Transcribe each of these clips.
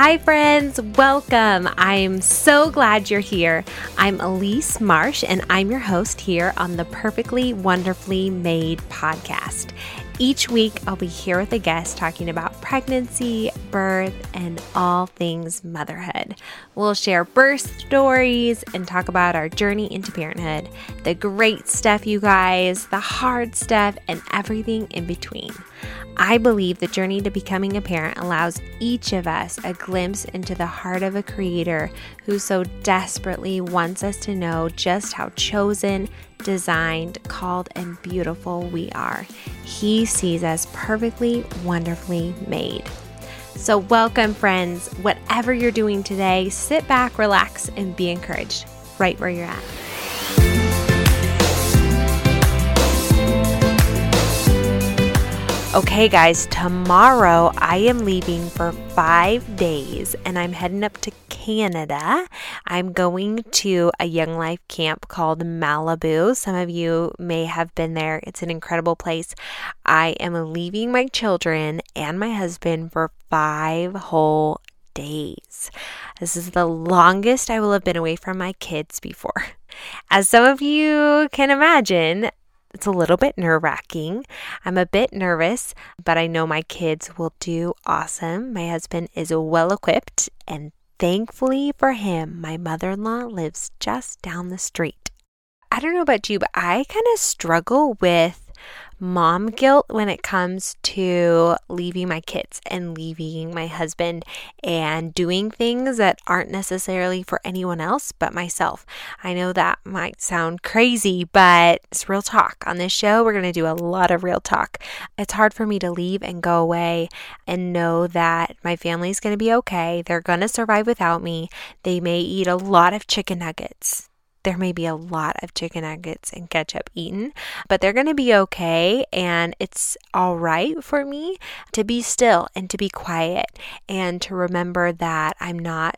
Hi friends, welcome. I'm so glad you're here. I'm Elise Marsh and I'm your host here on the Perfectly Wonderfully Made podcast. Each week I'll be here with a guest talking about pregnancy, birth, and all things motherhood. We'll share birth stories and talk about our journey into parenthood, the great stuff you guys, the hard stuff, and everything in between. I believe the journey to becoming a parent allows each of us a glimpse into the heart of a creator who so desperately wants us to know just how chosen, designed, called, and beautiful we are. He sees us perfectly, wonderfully made. So welcome, friends. Whatever you're doing today, sit back, relax, and be encouraged right where you're at. Okay guys, tomorrow I am leaving for 5 days and I'm heading up to Canada. I'm going to a Young Life camp called Malibu. Some of you may have been there. It's an incredible place. I am leaving my children and my husband for 5 whole days. This is the longest I will have been away from my kids before. As some of you can imagine, it's a little bit nerve-wracking. I'm a bit nervous, but I know my kids will do awesome. My husband is well-equipped, and thankfully for him, my mother-in-law lives just down the street. I don't know about you, but I kind of struggle with mom guilt when it comes to leaving my kids and leaving my husband and doing things that aren't necessarily for anyone else but myself. I know that might sound crazy, but it's real talk. On this show, we're going to do a lot of real talk. It's hard for me to leave and go away and know that my family's going to be okay. They're going to survive without me. They may eat a lot of chicken nuggets. There may be a lot of chicken nuggets and ketchup eaten, but they're going to be okay, and it's all right for me to be still and to be quiet and to remember that I'm not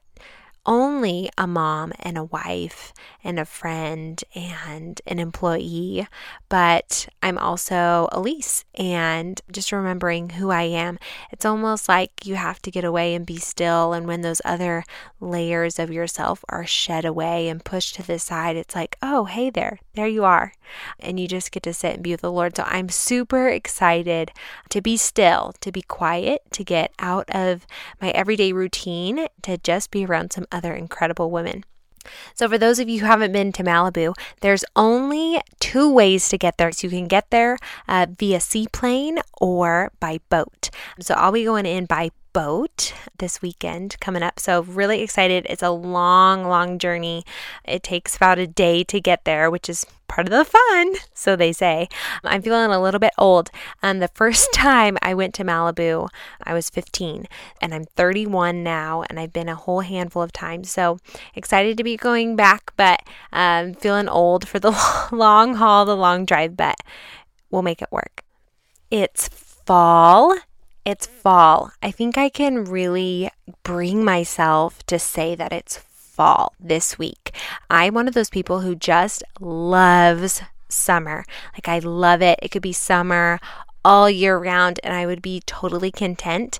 only a mom and a wife and a friend and an employee, but I'm also Elise, and just remembering who I am. It's almost like you have to get away and be still, and when those other layers of yourself are shed away and pushed to the side, it's like, oh, hey there you are, and you just get to sit and be with the Lord. So I'm super excited to be still, to be quiet, to get out of my everyday routine, to just be around some other incredible women. So for those of you who haven't been to Malibu, there's only 2 ways to get there. So you can get there via seaplane or by boat. So I'll be going in by boat this weekend coming up. So really excited. It's a long, long journey. It takes about a day to get there, which is part of the fun, so they say. I'm feeling a little bit old. The first time I went to Malibu, I was 15, and I'm 31 now, and I've been a whole handful of times. So excited to be going back, but feeling old for the long haul, the long drive, but we'll make it work. It's fall. It's fall. I think I can really bring myself to say that it's fall this week. I'm one of those people who just loves summer. Like, I love it. It could be summer all year round and I would be totally content.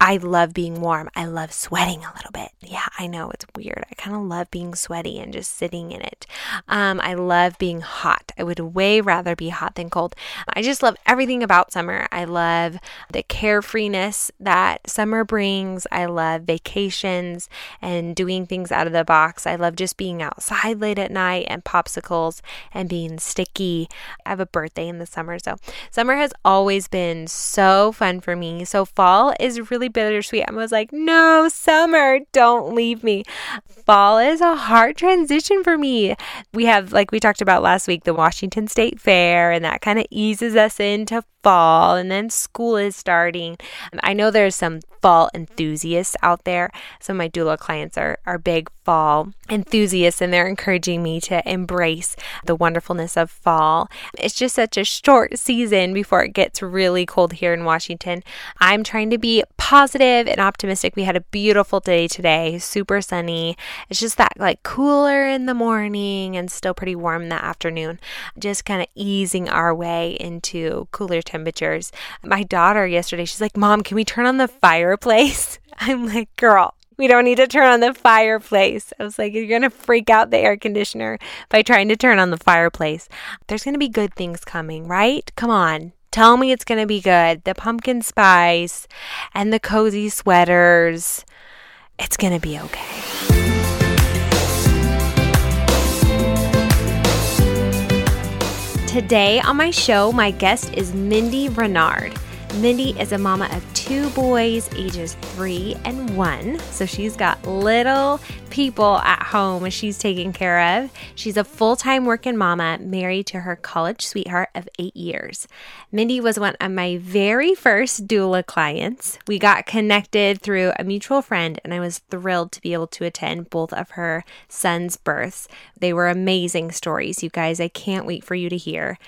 I love being warm. I love sweating a little bit. Yeah, I know it's weird. I kind of love being sweaty and just sitting in it. I love being hot. I would way rather be hot than cold. I just love everything about summer. I love the carefreeness that summer brings. I love vacations and doing things out of the box. I love just being outside late at night and popsicles and being sticky. I have a birthday in the summer, so summer has always been so fun for me. So fall is really bittersweet. I was like, no, summer, don't leave me. Fall is a hard transition for me. We have, like we talked about last week, the Washington State Fair, and that kind of eases us into fall, and then school is starting. I know there's some fall enthusiasts out there. Some of my doula clients are big fall enthusiasts, and they're encouraging me to embrace the wonderfulness of fall. It's just such a short season before it gets really cold here in Washington. I'm trying to be positive and optimistic. We had a beautiful day today, super sunny. It's just that, like, cooler in the morning and still pretty warm in the afternoon, just kind of easing our way into cooler temperatures. My daughter yesterday, she's like, Mom, can we turn on the fireplace? I'm like, girl, We don't need to turn on the fireplace. I was like, you're going to freak out the air conditioner by trying to turn on the fireplace. There's going to be good things coming, right? Come on. Tell me it's going to be good. The pumpkin spice and the cozy sweaters. It's going to be okay. Today on my show, my guest is Mindy Renard. Mindy is a mama of 2 boys, ages 3 and 1. So she's got little people at home she's taking care of. She's a full-time working mama married to her college sweetheart of 8 years. Mindy was one of my very first doula clients. We got connected through a mutual friend, and I was thrilled to be able to attend both of her son's births. They were amazing stories, you guys. I can't wait for you to hear.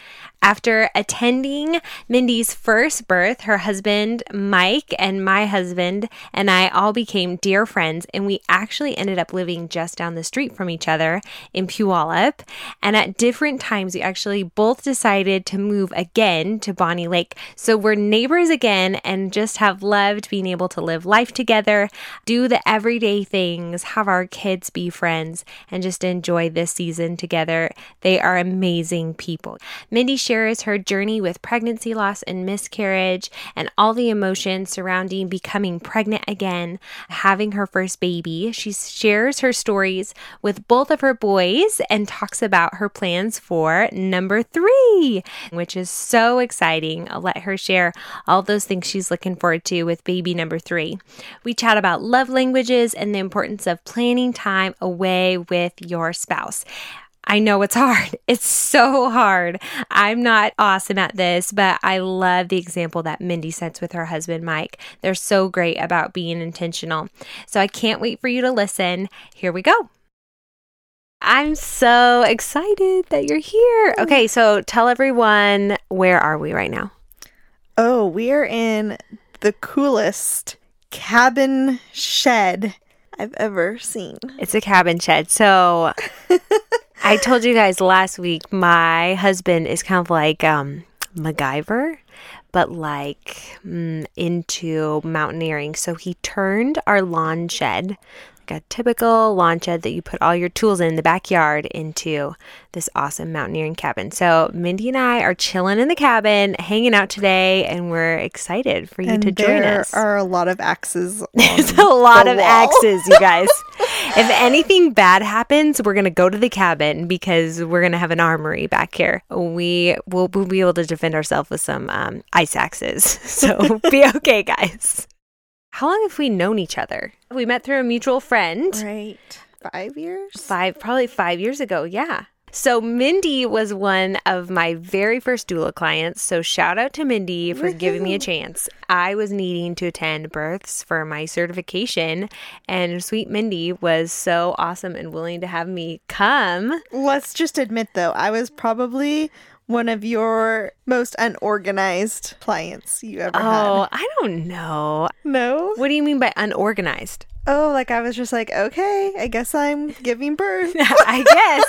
After attending Mindy's first birth, her husband, Mike, and my husband and I all became dear friends, and we actually ended up living just down the street from each other in Puyallup. And at different times, we actually both decided to move again to Bonnie Lake. So we're neighbors again and just have loved being able to live life together, do the everyday things, have our kids be friends, and just enjoy this season together. They are amazing people. Mindy shares her journey with pregnancy loss and miscarriage and all the emotions surrounding becoming pregnant again, having her first baby. She shares her stories with both of her boys and talks about her plans for number 3, which is so exciting. I'll let her share all those things she's looking forward to with baby number 3. We chat about love languages and the importance of planning time away with your spouse. I know it's hard. It's so hard. I'm not awesome at this, but I love the example that Mindy sets with her husband, Mike. They're so great about being intentional. So I can't wait for you to listen. Here we go. I'm so excited that you're here. Okay, so tell everyone, where are we right now? Oh, we are in the coolest cabin shed I've ever seen. It's a cabin shed. So I told you guys last week, my husband is kind of like MacGyver, but like into mountaineering. So he turned our lawn shed, like a typical lawn shed that you put all your tools in the backyard, into this awesome mountaineering cabin. So Mindy and I are chilling in the cabin, hanging out today, and we're excited for you to join us. There are a lot of axes. There's a lot of axes, you guys. If anything bad happens, we're going to go to the cabin because we're going to have an armory back here. We will be able to defend ourselves with some ice axes. So be okay, guys. How long have we known each other? We met through a mutual friend. Right. 5 years? Probably 5 years ago. Yeah. So Mindy was one of my very first doula clients. So shout out to Mindy for giving me a chance. I was needing to attend births for my certification, and sweet Mindy was so awesome and willing to have me come. Let's just admit, though, I was probably one of your most unorganized clients you ever had. Oh, I don't know. No? What do you mean by unorganized? Oh, like I was just like, okay, I guess I'm giving birth. I guess.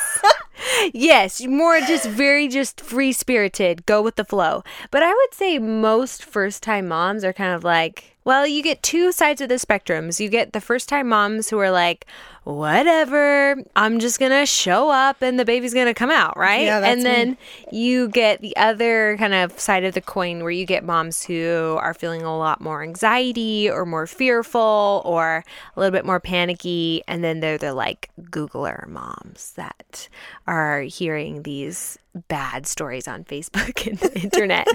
Yes, more just very free-spirited, go with the flow. But I would say most first-time moms are kind of like, well, you get two sides of the spectrums. You get the first-time moms who are like, whatever, I'm just going to show up and the baby's going to come out, right? Yeah, that's and then you get the other kind of side of the coin where you get moms who are feeling a lot more anxiety or more fearful or a little bit more panicky. And then they're the like Googler moms that are hearing these bad stories on Facebook and the internet.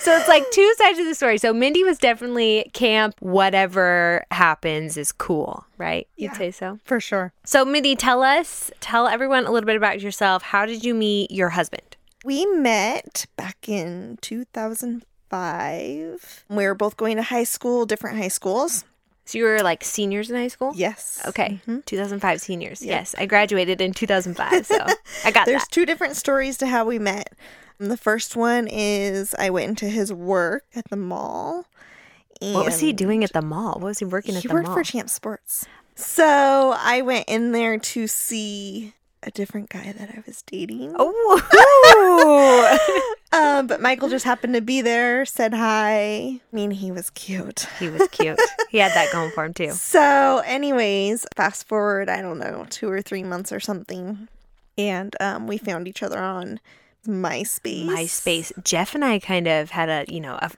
So it's like two sides of the story. So Mindy was definitely camp, whatever happens is cool, right? Yeah, you'd say so? For sure. So Mindy, tell everyone a little bit about yourself. How did you meet your husband? We met back in 2005. We were both going to high school, different high schools. So you were like seniors in high school? Yes. Okay. Mm-hmm. 2005 seniors. Yeah. Yes. I graduated in 2005, so I got There's 2 different stories to how we met. The first one is I went into his work at the mall. And what was he doing at the mall? What was he working at the mall? He worked for Champ Sports. So I went in there to see a different guy that I was dating. Oh. But Michael just happened to be there, said hi. I mean, he was cute. He was cute. He had that going for him, too. So anyways, fast forward, I don't know, 2 or 3 months or something. And we found each other on MySpace. Jeff and I kind of had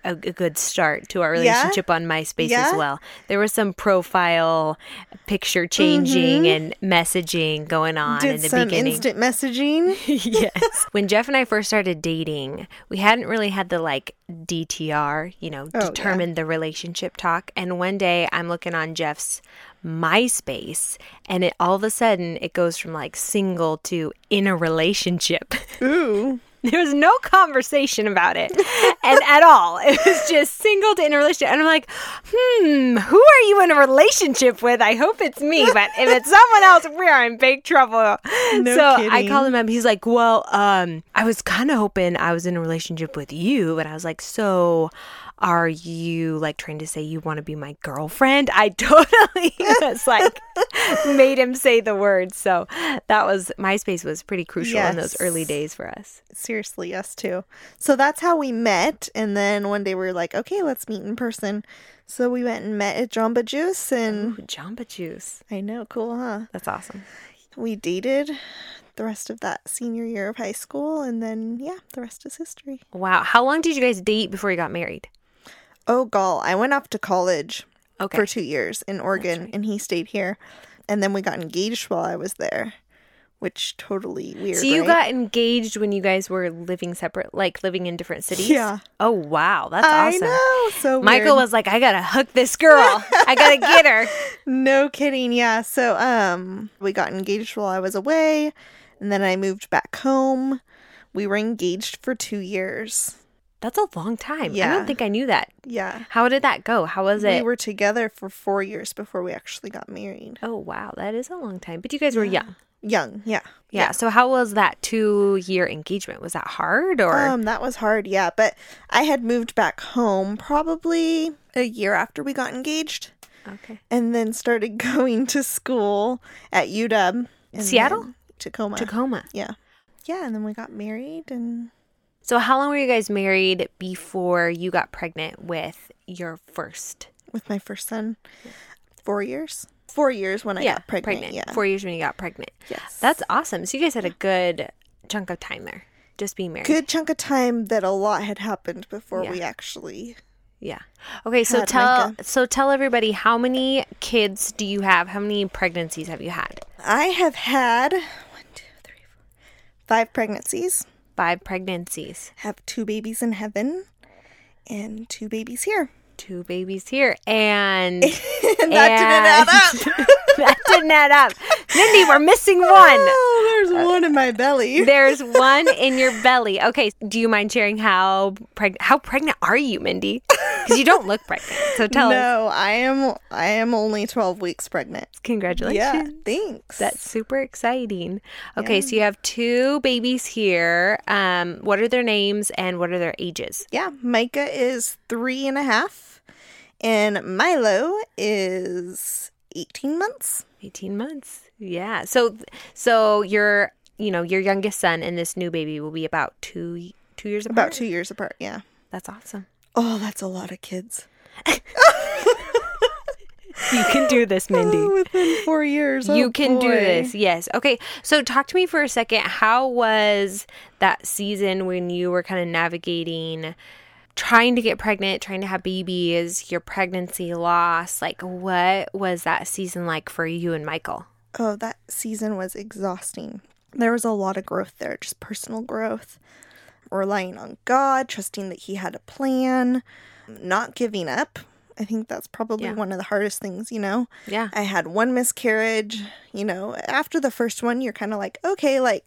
a good start to our relationship on MySpace as well. There was some profile picture changing and messaging going on in the beginning. Instant messaging. Yes. When Jeff and I first started dating, we hadn't really had the DTR, determine the relationship talk. And one day I'm looking on Jeff's MySpace, and it all of a sudden it goes from single to in a relationship. Ooh. There was no conversation about it and at all. It was just single to in a relationship. And I'm like, who are you in a relationship with? I hope it's me. But if it's someone else, we are in big trouble. No kidding. I called him up. He's like, well, I was kind of hoping I was in a relationship with you. And I was like, so are you trying to say you want to be my girlfriend? I totally just made him say the words. So that was, MySpace was pretty crucial in those early days for us. Seriously, us too. So that's how we met. And then one day we were like, okay, let's meet in person. So we went and met at Jamba Juice. And Jamba Juice. I know. Cool, huh? That's awesome. We dated the rest of that senior year of high school. And then, the rest is history. Wow. How long did you guys date before you got married? Oh, gall. I went off to college for 2 years in Oregon, and he stayed here. And then we got engaged while I was there, which totally weird, So you got engaged when you guys were living separate, living in different cities? Yeah. Oh, wow. That's awesome. I know. So Michael was like, I got to hook this girl. I got to get her. No kidding. Yeah. So we got engaged while I was away, and then I moved back home. We were engaged for 2 years. That's a long time. Yeah. I don't think I knew that. Yeah. How did that go? How was it? We were together for 4 years before we actually got married. Oh, wow. That is a long time. But you guys were young. Young, yeah. So how was that 2-year engagement? Was that hard or? That was hard, yeah. But I had moved back home probably a year after we got engaged. Okay. And then started going to school at UW. Seattle? Tacoma. Yeah. Yeah, and then we got married and... So how long were you guys married before you got pregnant with With my first son? 4 years. 4 years when I got pregnant. Yeah, 4 years when you got pregnant. Yes. That's awesome. So you guys had a good chunk of time there, just being married. Good chunk of time that a lot had happened before we actually... Yeah. Okay, so tell everybody, how many kids do you have? How many pregnancies have you had? I have had 5 pregnancies. 5 pregnancies. Have 2 babies in heaven and 2 babies here. 2 babies here. And that didn't add up. That didn't add up. Mindy, we're missing one. Oh, there's one in my belly. There's one in your belly. Okay. Do you mind sharing how pregnant are you, Mindy? Because you don't look pregnant. So tell us. No, I am only 12 weeks pregnant. Congratulations. Yeah, thanks. That's super exciting. Okay, so you have 2 babies here. What are their names and what are their ages? Yeah, Micah is 3.5 and Milo is 18 months. 18 months. Yeah. So your youngest son and this new baby will be about 2 years apart. About 2 years apart, yeah. That's awesome. Oh, that's a lot of kids. You can do this, Mindy. Within 4 years. You can do this, yes. Okay, so talk to me for a second. How was that season when you were kind of navigating trying to get pregnant, trying to have babies, your pregnancy loss? What was that season like for you and Michael? Oh, that season was exhausting. There was a lot of growth there, just personal growth, relying on God, trusting that He had a plan, not giving up. I think that's probably one of the hardest things, Yeah. I had one miscarriage, After the first one, you're kind of like, okay, I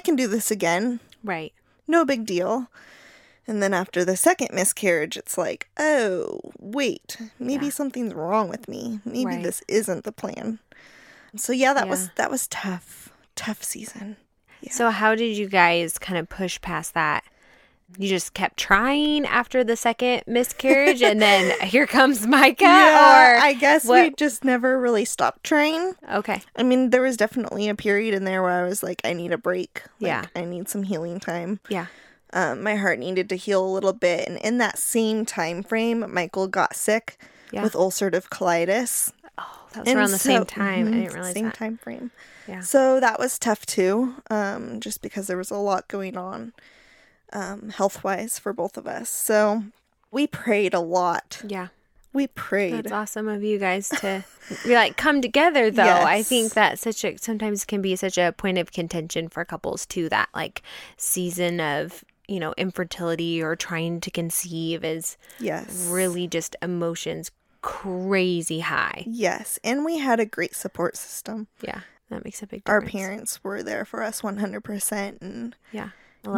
can do this again. Right. No big deal. And then after the second miscarriage, it's like, oh, wait, maybe something's wrong with me. Maybe this isn't the plan. So, that was tough season. Yeah. So how did you guys kind of push past that You just kept trying after the second miscarriage, and then here comes Micah? Yeah, or I guess we just never really stopped trying. Okay. I mean, there was definitely a period in there where I was like, I need a break. Like, yeah. I need some healing time. Yeah. My heart needed to heal a little bit. And in that same time frame, Michael got sick with ulcerative colitis. Oh, that was around the same time. I didn't realize that. Same time frame. Yeah. So that was tough, too, just because there was a lot going on health-wise for both of us. So we prayed a lot. Yeah. We prayed. That's awesome of you guys to be like, come together, though. Yes. I think that sometimes can be such a point of contention for couples, too, that, like, season of, you know, infertility or trying to conceive is really just emotions crazy high. Yes. And we had a great support system. Yeah. That makes a big difference. Our parents were there for us 100%. And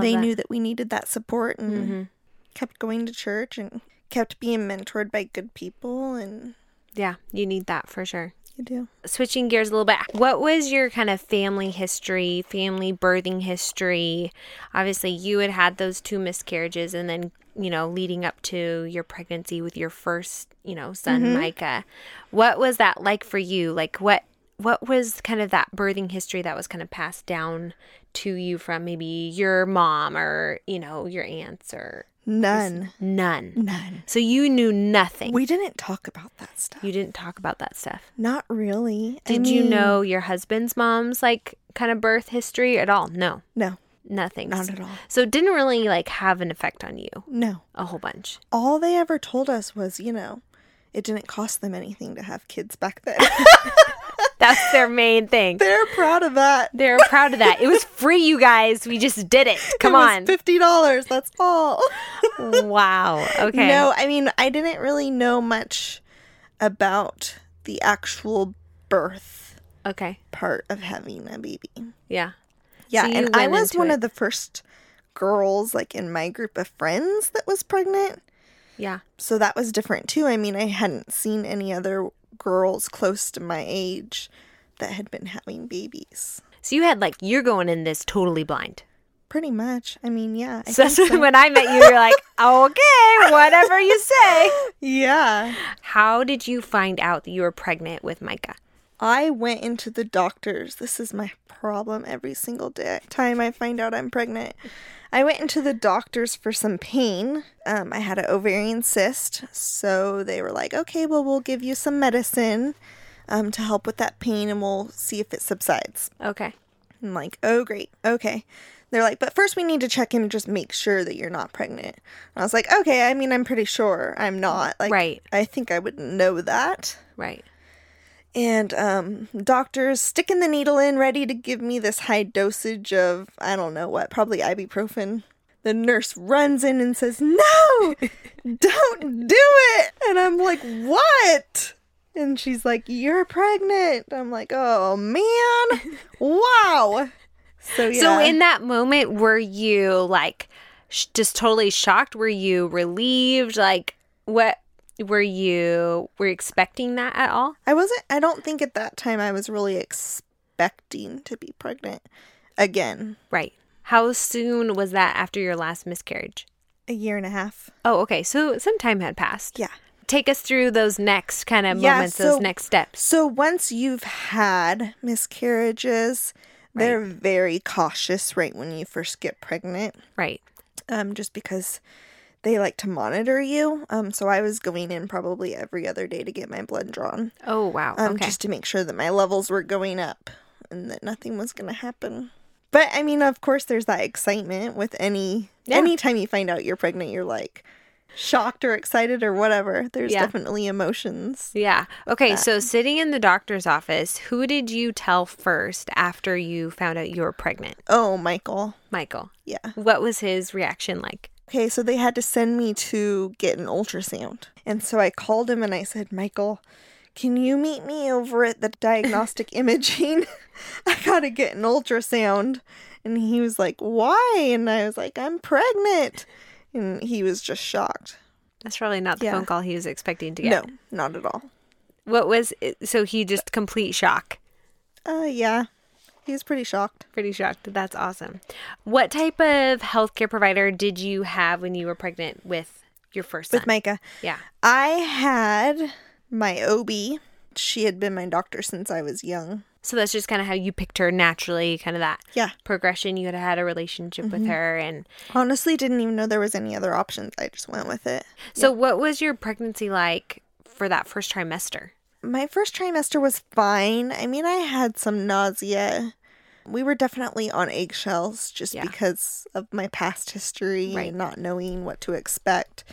they knew that we needed that support and kept going to church and kept being mentored by good people. And yeah, you need that for sure. You do. Switching gears a little bit, what was your kind of family history, family birthing history? Obviously, you had had those two miscarriages and then, you know, leading up to your pregnancy with your first, you know, son, Micah. What was that like for you? Like, what was kind of that birthing history that was kind of passed down to you from maybe your mom or, you know, your aunts or... None. So you knew nothing. We didn't talk about that stuff. Not really. Did you know your husband's mom's like kind of birth history at all? No. Nothing. Not at all. So it didn't really like have an effect on you? No. A whole bunch. All they ever told us was, you know, it didn't cost them anything to have kids back then. That's their main thing. They're proud of that. It was free, you guys. We just did it. Come on. $50. That's all. Wow. Okay. No, I mean, I didn't really know much about the actual birth part of having a baby. Yeah. Yeah. So and I was one of the first girls, like, in my group of friends that was pregnant. Yeah. So that was different, too. I mean, I hadn't seen any other girls close to my age that had been having babies. So you had like, you're going in this totally blind. Pretty much. I mean, yeah. So when I met you, you're like, okay, whatever you say. Yeah. How did you find out that you were pregnant with Micah? I went into the doctors. This is my problem every single time I find out I'm pregnant. I went into the doctors for some pain. I had an ovarian cyst. So they were like, okay, well, we'll give you some medicine to help with that pain and we'll see if it subsides. Okay. I'm like, oh, great. Okay. They're like, but first we need to check in and just make sure that you're not pregnant. And I was like, okay, I mean, I'm pretty sure I'm not. Like, right. I think I would know that. Right. And doctors sticking the needle in, ready to give me this high dosage of, I don't know what, probably ibuprofen. The nurse runs in and says, no, don't do it. And I'm like, what? And she's like, you're pregnant. I'm like, oh, man. Wow. So, yeah. So in that moment, were you like just totally shocked? Were you relieved? Like, what? Were you expecting that at all? I wasn't. I don't think at that time I was really expecting to be pregnant again. Right. How soon was that after your last miscarriage? 1.5 years. Oh, okay. So some time had passed. Yeah. Take us through those next kind of moments, those next steps. So once you've had miscarriages, they're very cautious right when you first get pregnant. Right. Just because... they like to monitor you. So I was going in probably every other day to get my blood drawn. Oh, wow. Okay. Just to make sure that my levels were going up and that nothing was going to happen. But, I mean, of course, there's that excitement with anytime you find out you're pregnant, you're like shocked or excited or whatever. There's definitely emotions. Yeah. Okay. So sitting in the doctor's office, who did you tell first after you found out you were pregnant? Oh, Michael. Yeah. What was his reaction like? Okay, so they had to send me to get an ultrasound. And so I called him and I said, Michael, can you meet me over at the diagnostic imaging? I gotta get an ultrasound. And he was like, why? And I was like, I'm pregnant. And he was just shocked. That's probably not the phone call he was expecting to get. No, not at all. So he just complete shock. Yeah. He's pretty shocked. Pretty shocked. That's awesome. What type of healthcare provider did you have when you were pregnant with your first son? With Micah. Yeah. I had my OB. She had been my doctor since I was young. So that's just kind of how you picked her naturally, kind of that progression. You had a relationship with her. And honestly, didn't even know there was any other options. I just went with it. So what was your pregnancy like for that first trimester? My first trimester was fine. I mean, I had some nausea. We were definitely on eggshells just because of my past history and not knowing what to expect.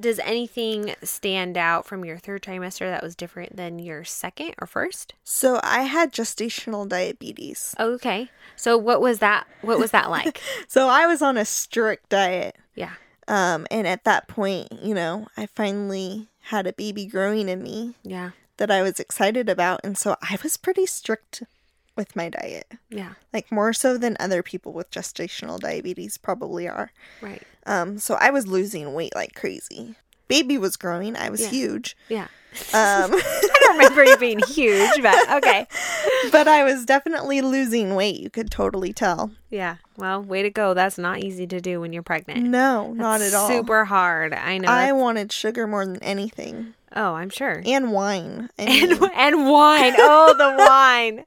Does anything stand out from your third trimester that was different than your second or first? So I had gestational diabetes. Okay. So what was that? What was that like? So I was on a strict diet. Yeah. And at that point, you know, I finally had a baby growing in me. Yeah. That I was excited about. And so I was pretty strict with my diet. Yeah. Like more so than other people with gestational diabetes probably are. Right. So I was losing weight like crazy. Baby was growing. I was huge. Yeah. I don't remember you being huge, but okay. But I was definitely losing weight. You could totally tell. Yeah. Well, way to go. That's not easy to do when you're pregnant. No, not at all. Super hard. I know. I wanted sugar more than anything. Oh, I'm sure. And wine. I mean. And wine. Oh, the wine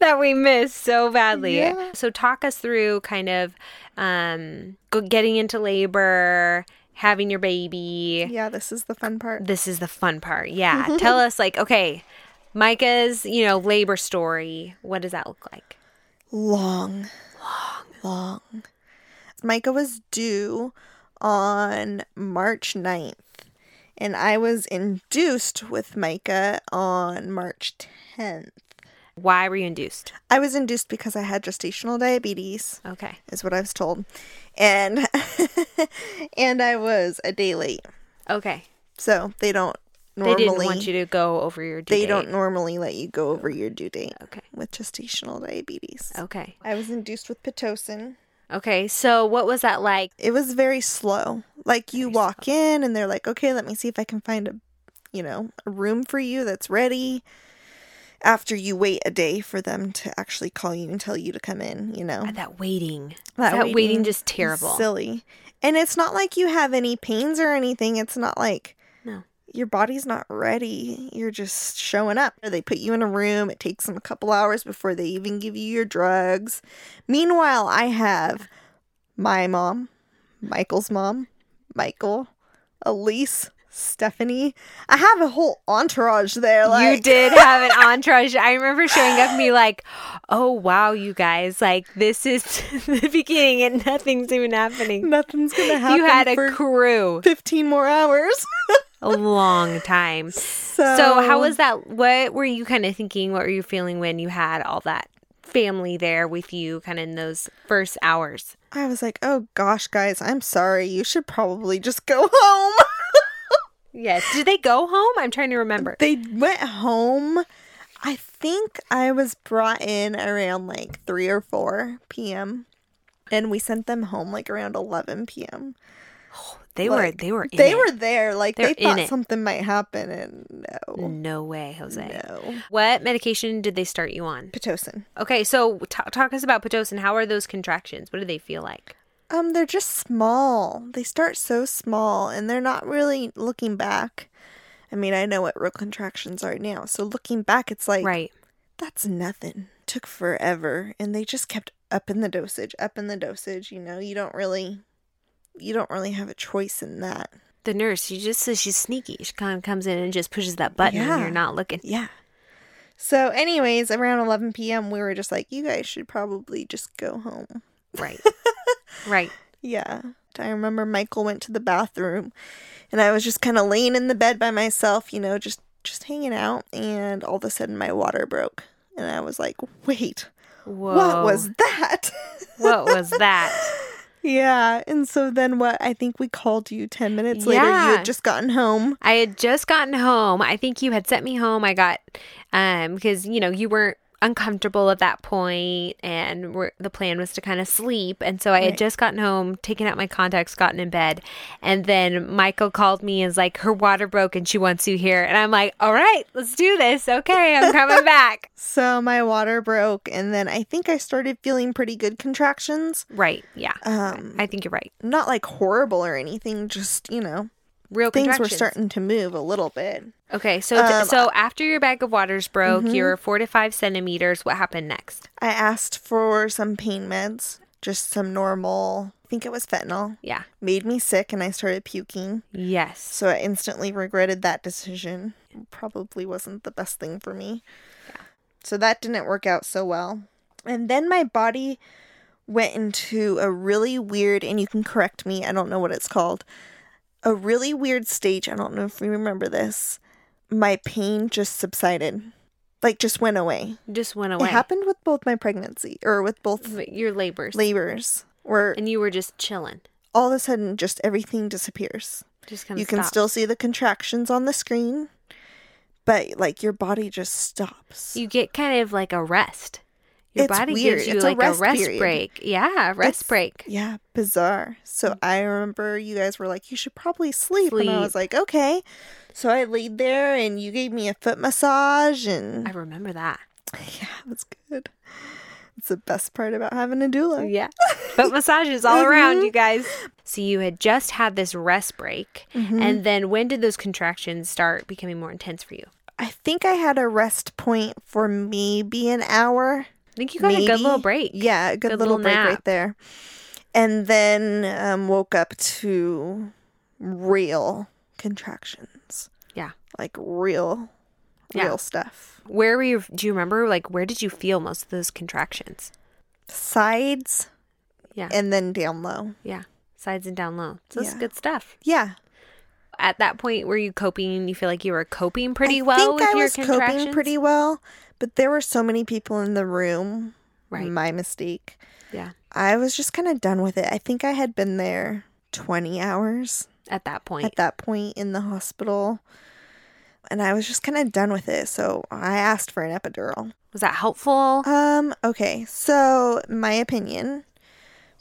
that we miss so badly. Yeah. So talk us through kind of getting into labor, having your baby. Yeah, this is the fun part. Yeah. Tell us like, okay, Micah's, you know, labor story. What does that look like? Long. Micah was due on March 9th. And I was induced with Micah on March 10th. Why were you induced? I was induced because I had gestational diabetes. Okay. Is what I was told. And I was a day late. Okay. So they don't normally. They didn't want you to go over your due date. They don't normally let you go over your due date. Okay. With gestational diabetes. Okay. I was induced with Pitocin. Okay, so what was that like? It was very slow. Like you walk in and they're like, okay, let me see if I can find a room for you that's ready. After you wait a day for them to actually call you and tell you to come in, you know. That waiting. That waiting just terrible. Silly. And it's not like you have any pains or anything. It's not like your body's not ready. You're just showing up. They put you in a room. It takes them a couple hours before they even give you your drugs. Meanwhile, I have my mom, Michael's mom, Michael, Elise, Stephanie. I have a whole entourage there. Like. You did have an entourage. I remember showing up and be like, oh, wow, you guys. Like, this is the beginning and nothing's even happening. Nothing's going to happen. You had a crew. 15 more hours. A long time. So how was that? What were you kind of thinking? What were you feeling when you had all that family there with you kind of in those first hours? I was like, oh, gosh, guys, I'm sorry. You should probably just go home. Yes. Did they go home? I'm trying to remember. They went home. I think I was brought in around like 3 or 4 p.m. And we sent them home like around 11 p.m. Oh, They were there. Like they thought something might happen, and no. No way, Jose. No. What medication did they start you on? Pitocin. Okay, so talk us about Pitocin. How are those contractions? What do they feel like? They're just small. They start so small, and they're not really looking back. I mean, I know what real contractions are now. So looking back, it's like that's nothing. It took forever, and they just kept upping the dosage. You know, you don't really have a choice in that. The nurse, she just says she's sneaky. She kind of comes in and just pushes that button when you're not looking. Yeah. So anyways, around 11 p.m., we were just like, you guys should probably just go home. Right. Right. Yeah. I remember Michael went to the bathroom, and I was just kind of laying in the bed by myself, you know, just hanging out. And all of a sudden, my water broke. And I was like, wait, whoa. What was that? What was that? Yeah, and so then what? I think we called you 10 minutes later. You had just gotten home. I had just gotten home. I think you had sent me home. I got, because, you know, you weren't uncomfortable at that point, and the plan was to kind of sleep. And so I had just gotten home, taken out my contacts, gotten in bed. And then Michael called me and was like, her water broke and she wants you here. And I'm like, all right, let's do this. Okay, I'm coming back. So my water broke, and then I think I started feeling pretty good contractions. Right, yeah. I think you're right. Not like horrible or anything, just, you know. Real things were starting to move a little bit. Okay, so so after your bag of waters broke, you were 4 to 5 centimeters. What happened next? I asked for some pain meds, just some normal. I think it was fentanyl. Yeah, made me sick, and I started puking. Yes, so I instantly regretted that decision. Probably wasn't the best thing for me. Yeah, so that didn't work out so well. And then my body went into a really weird, and you can correct me, I don't know what it's called. A really weird stage. I don't know if you remember this. My pain just subsided. Like, just went away. Just went away. It happened with both my pregnancy, or with both your labors. And you were just chilling. All of a sudden, just everything disappears. Just kind of stops. You can still see the contractions on the screen, but, like, your body just stops. You get kind of like a rest. Your body gives you a rest break. Yeah, rest break. Yeah, bizarre. So I remember you guys were like, you should probably sleep. And I was like, okay. So I laid there and you gave me a foot massage. And I remember that. Yeah, it was good. It's the best part about having a doula. Yeah. Foot massages all around, you guys. So you had just had this rest break. Mm-hmm. And then when did those contractions start becoming more intense for you? I think I had a rest point for maybe an hour. I think you got a good little break. Yeah, a good little break nap. Right there. And then woke up to real contractions. Yeah. Like real stuff. Where were you? Do you remember, like, where did you feel most of those contractions? Sides. Yeah. And then down low. Yeah. Sides and down low. So that's good stuff. Yeah. At that point, were you coping? You feel like you were coping pretty well with your contractions? I was coping pretty well, but there were so many people in the room. Right. My mistake. Yeah. I was just kind of done with it. I think I had been there 20 hours. At that point in the hospital. And I was just kind of done with it. So I asked for an epidural. Was that helpful? Okay. So my opinion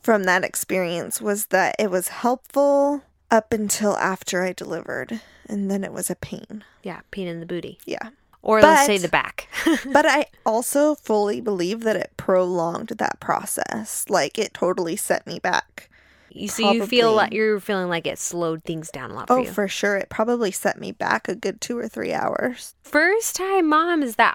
from that experience was that it was helpful up until after I delivered, and then it was a pain. Yeah, pain in the booty. Yeah. Let's say the back. But I also fully believe that it prolonged that process. Like, it totally set me back. So you feel like you're feeling like it slowed things down a lot for you. Oh, for sure. It probably set me back a good 2 or 3 hours. First time mom is the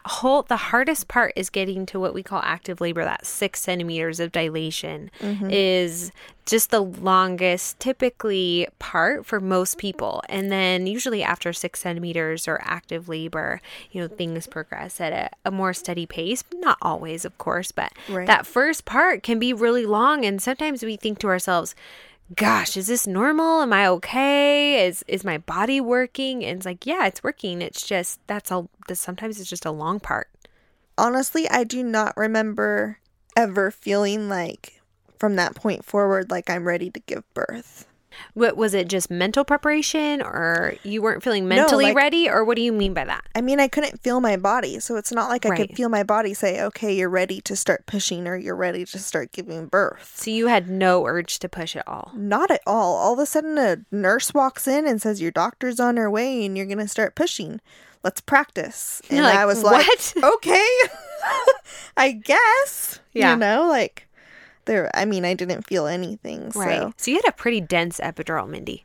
hardest part is getting to what we call active labor. That 6 centimeters of dilation is just the longest typically part for most people. And then usually after 6 centimeters or active labor, you know, things progress at a more steady pace. Not always, of course, but that first part can be really long. And sometimes we think to ourselves, gosh, is this normal? Am I okay? Is my body working? And it's like, yeah, it's working. It's just, sometimes it's just a long part. Honestly, I do not remember ever feeling like, from that point forward, like, I'm ready to give birth. What was it, just mental preparation, or you weren't feeling mentally ready, or what do you mean by that? I mean, I couldn't feel my body, so it's not like I could feel my body say, okay, you're ready to start pushing, or you're ready to start giving birth. So you had no urge to push at all? Not at all. All of a sudden, a nurse walks in and says, your doctor's on her way, and you're going to start pushing. Let's practice. And I was like, what? Okay, I guess, you know, like. I mean, I didn't feel anything. So. Right. So you had a pretty dense epidural, Mindy.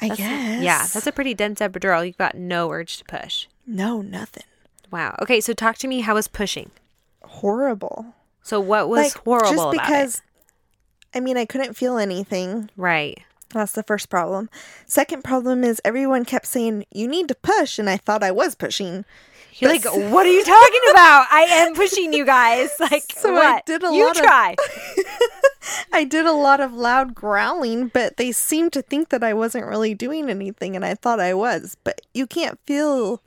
I guess. Yeah, that's a pretty dense epidural. You got no urge to push. No, nothing. Wow. Okay, so talk to me. How was pushing? Horrible. So what was horrible about it? Just because, I mean, I couldn't feel anything. Right. That's the first problem. Second problem is everyone kept saying, you need to push. And I thought I was pushing. You're like, what are you talking about? I am pushing you guys. Like, so what? I did a lot of loud growling, but they seemed to think that I wasn't really doing anything, and I thought I was. But you can't feel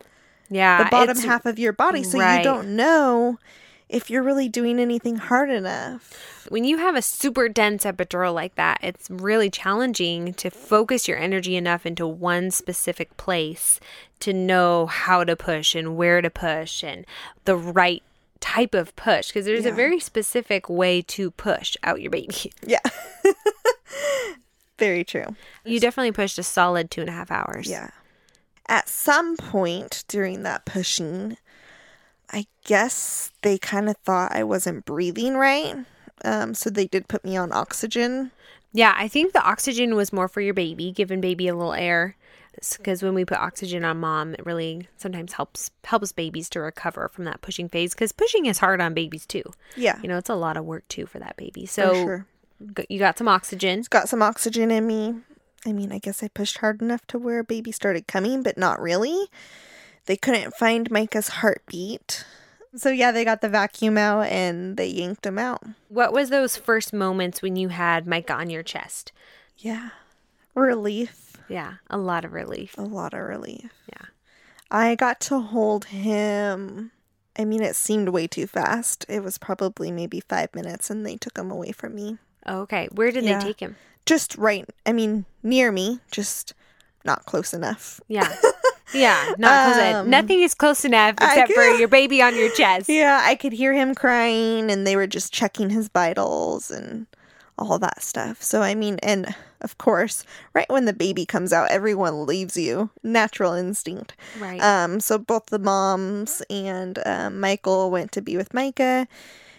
the bottom half of your body, so you don't know if you're really doing anything hard enough. When you have a super dense epidural like that, it's really challenging to focus your energy enough into one specific place to know how to push and where to push and the right type of push, because there's a very specific way to push out your baby. Yeah. Very true. You definitely pushed a solid 2.5 hours. Yeah. At some point during that pushing, I guess they kind of thought I wasn't breathing right. So they did put me on oxygen. Yeah, I think the oxygen was more for your baby, giving baby a little air. Because when we put oxygen on mom, it really sometimes helps babies to recover from that pushing phase. Because pushing is hard on babies, too. Yeah. You know, it's a lot of work, too, for that baby. So you got some oxygen. Got some oxygen in me. I mean, I guess I pushed hard enough to where baby started coming, but not really. They couldn't find Micah's heartbeat. So, yeah, they got the vacuum out and they yanked him out. What was those first moments when you had Micah on your chest? Yeah. Relief. Yeah. A lot of relief. A lot of relief. Yeah. I got to hold him. I mean, it seemed way too fast. It was probably maybe 5 minutes and they took him away from me. Oh, okay. Where did they take him? Just right. I mean, near me. Just not close enough. Yeah. Yeah, not close enough. Nothing is close enough except for your baby on your chest. Yeah, I could hear him crying, and they were just checking his vitals and all that stuff. So, I mean, and of course, right when the baby comes out, everyone leaves you. Natural instinct. Right. So both the moms and Michael went to be with Micah.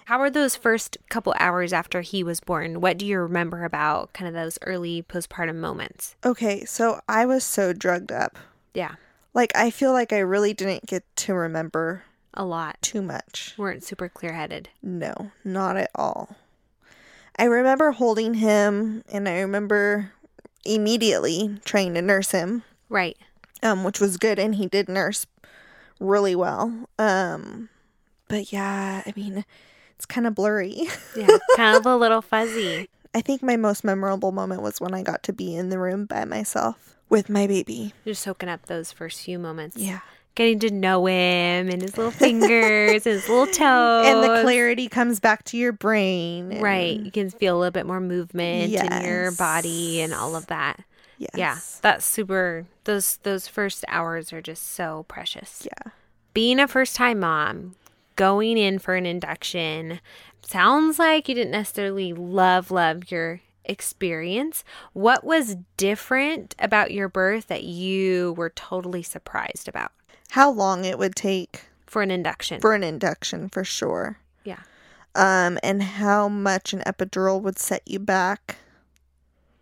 How were those first couple hours after he was born? What do you remember about kind of those early postpartum moments? Okay, so I was so drugged up. Yeah. Like, I feel like I really didn't get to remember a lot. Too much. Weren't super clear-headed. No, not at all. I remember holding him, and I remember immediately trying to nurse him. Right. Which was good, and he did nurse really well. But yeah, I mean, it's kind of blurry. Yeah, kind of a little fuzzy. I think my most memorable moment was when I got to be in the room by myself. With my baby. You're soaking up those first few moments. Yeah. Getting to know him and his little fingers and his little toes. And the clarity comes back to your brain. And... Right. You can feel a little bit more movement in your body and all of that. Yes. Yeah. That's super. Those first hours are just so precious. Yeah. Being a first-time mom, going in for an induction, sounds like you didn't necessarily love your experience. What was different about your birth that you were totally surprised about? How long it would take for an induction. For an induction, for sure. Yeah. And how much an epidural would set you back.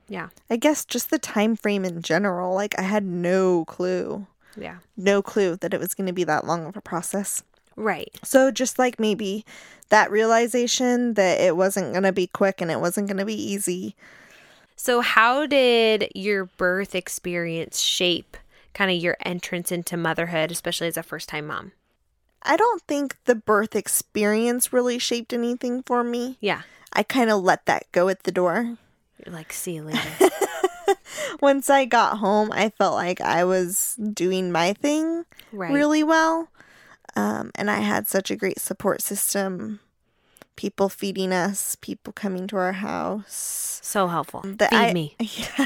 Yeah. I guess just the time frame in general. Like, I had no clue. Yeah. No clue that it was going to be that long of a process. Right. So just like maybe that realization that it wasn't going to be quick and it wasn't going to be easy. So how did your birth experience shape kind of your entrance into motherhood, especially as a first-time mom? I don't think the birth experience really shaped anything for me. Yeah. I kind of let that go at the door. You're like, see you later. Once I got home, I felt like I was doing my thing really well. And I had such a great support system, people feeding us, people coming to our house. So helpful. Feed me. Yeah,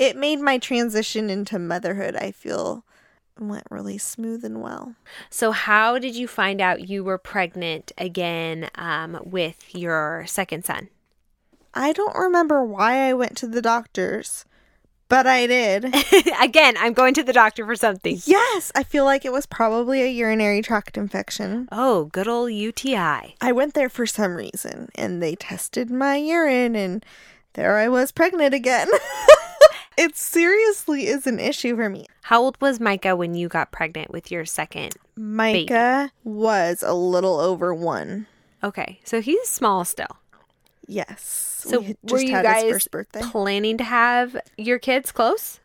it made my transition into motherhood, I feel, went really smooth and well. So how did you find out you were pregnant again with your second son? I don't remember why I went to the doctors. But I did. Again, I'm going to the doctor for something. Yes. I feel like it was probably a urinary tract infection. Oh, good old UTI. I went there for some reason, and they tested my urine, and there I was pregnant again. It seriously is an issue for me. How old was Micah when you got pregnant with your second baby? Micah was a little over 1. Okay. So he's small still. Yes. So were you guys planning to have your kids close?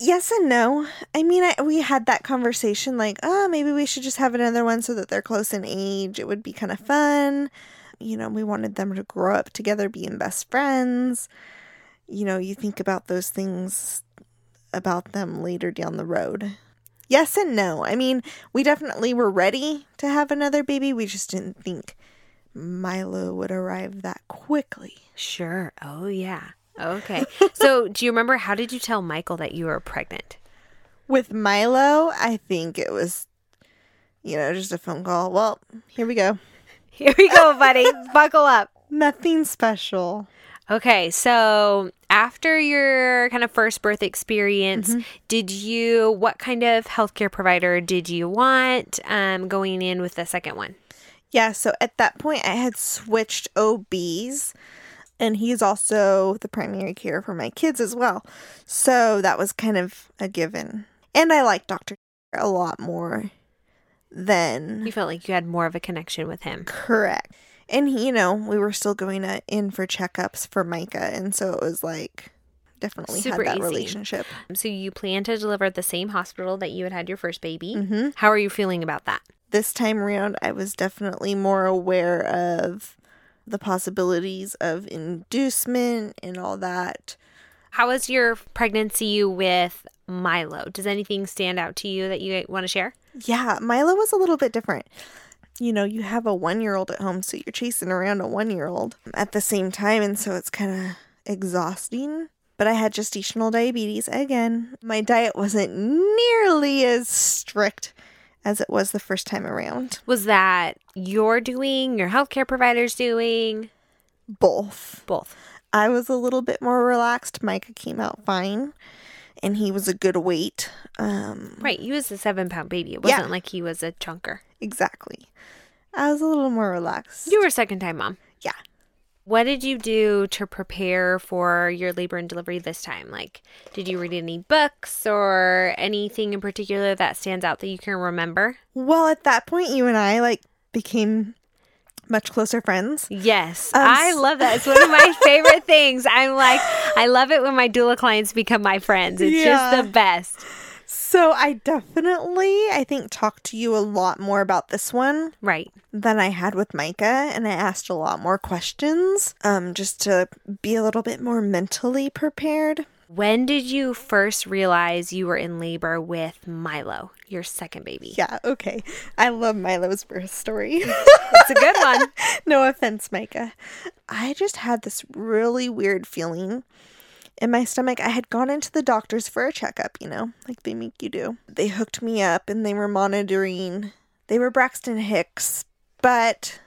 Yes and no. I mean, we had that conversation like, oh, maybe we should just have another one so that they're close in age. It would be kind of fun. You know, we wanted them to grow up together, being best friends. You know, you think about those things about them later down the road. Yes and no. I mean, we definitely were ready to have another baby. We just didn't think Milo would arrive that quickly. Sure. Oh, yeah. Okay. So do you remember, how did you tell Michael that you were pregnant? With Milo, I think it was, you know, just a phone call. Well, here we go. Here we go, buddy. Buckle up. Nothing special. Okay, so after your kind of first birth experience, what kind of healthcare provider did you want going in with the second one? Yeah, so at that point, I had switched OBs, and he's also the primary care for my kids as well. So that was kind of a given. And I liked Dr. a lot more than... You felt like you had more of a connection with him. Correct. And, he, you know, we were still going in for checkups for Micah, and so it was like... Definitely super had that easy. Relationship. So you plan to deliver at the same hospital that you had had your first baby. Mm-hmm. How are you feeling about that? This time around, I was definitely more aware of the possibilities of inducement and all that. How was your pregnancy with Milo? Does anything stand out to you that you want to share? Yeah, Milo was a little bit different. You know, you have a 1-year-old at home, so you're chasing around a 1-year-old at the same time, and so it's kind of exhausting. But I had gestational diabetes again. My diet wasn't nearly as strict as it was the first time around. Was that your doing, your healthcare provider's doing? Both. I was a little bit more relaxed. Micah came out fine, and he was a good weight. Right. He was a 7-pound baby. It wasn't like he was a chunker. Exactly. I was a little more relaxed. You were a second-time mom. Yeah. What did you do to prepare for your labor and delivery this time? Like, did you read any books or anything in particular that stands out that you can remember? Well, at that point, you and I, became much closer friends. Yes. I love that. It's one of my favorite things. I'm like, I love it when my doula clients become my friends. It's just the best. So I definitely, talked to you a lot more about this one than I had with Micah. And I asked a lot more questions just to be a little bit more mentally prepared. When did you first realize you were in labor with Milo, your second baby? Yeah, okay. I love Milo's birth story. It's a good one. No offense, Micah. I just had this really weird feeling in my stomach. I had gone into the doctors for a checkup, you know, like they make you do. They hooked me up and they were monitoring. They were Braxton Hicks, but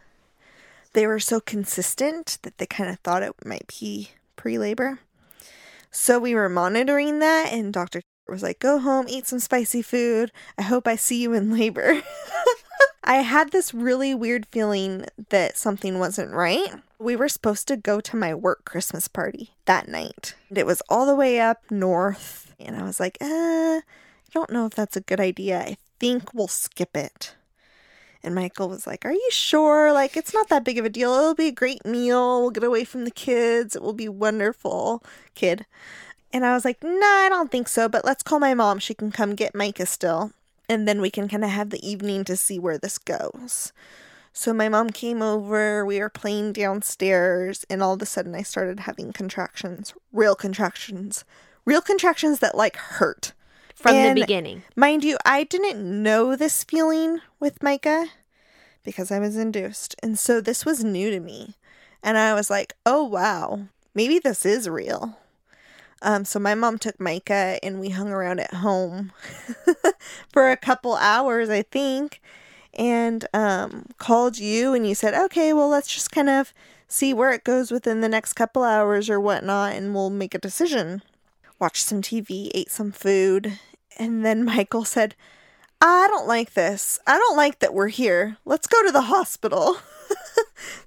they were so consistent that they kind of thought it might be pre-labor. So we were monitoring that, and Dr. was like, go home, eat some spicy food. I hope I see you in labor. I had this really weird feeling that something wasn't right. We were supposed to go to my work Christmas party that night. It was all the way up north. And I was like, I don't know if that's a good idea. I think we'll skip it. And Michael was like, are you sure? Like, it's not that big of a deal. It'll be a great meal. We'll get away from the kids. It will be wonderful, kid. And I was like, no, I don't think so. But let's call my mom. She can come get Micah still. And then we can kind of have the evening to see where this goes. So my mom came over, we were playing downstairs, and all of a sudden I started having contractions. Real contractions that hurt. From the beginning. Mind you, I didn't know this feeling with Micah because I was induced. And so this was new to me. And I was like, oh wow, maybe this is real. So my mom took Micah and we hung around at home for a couple hours, I think, and called you, and you said, okay, well, let's just kind of see where it goes within the next couple hours or whatnot, and we'll make a decision. Watched some TV, ate some food, and then Michael said, I don't like this. I don't like that we're here. Let's go to the hospital.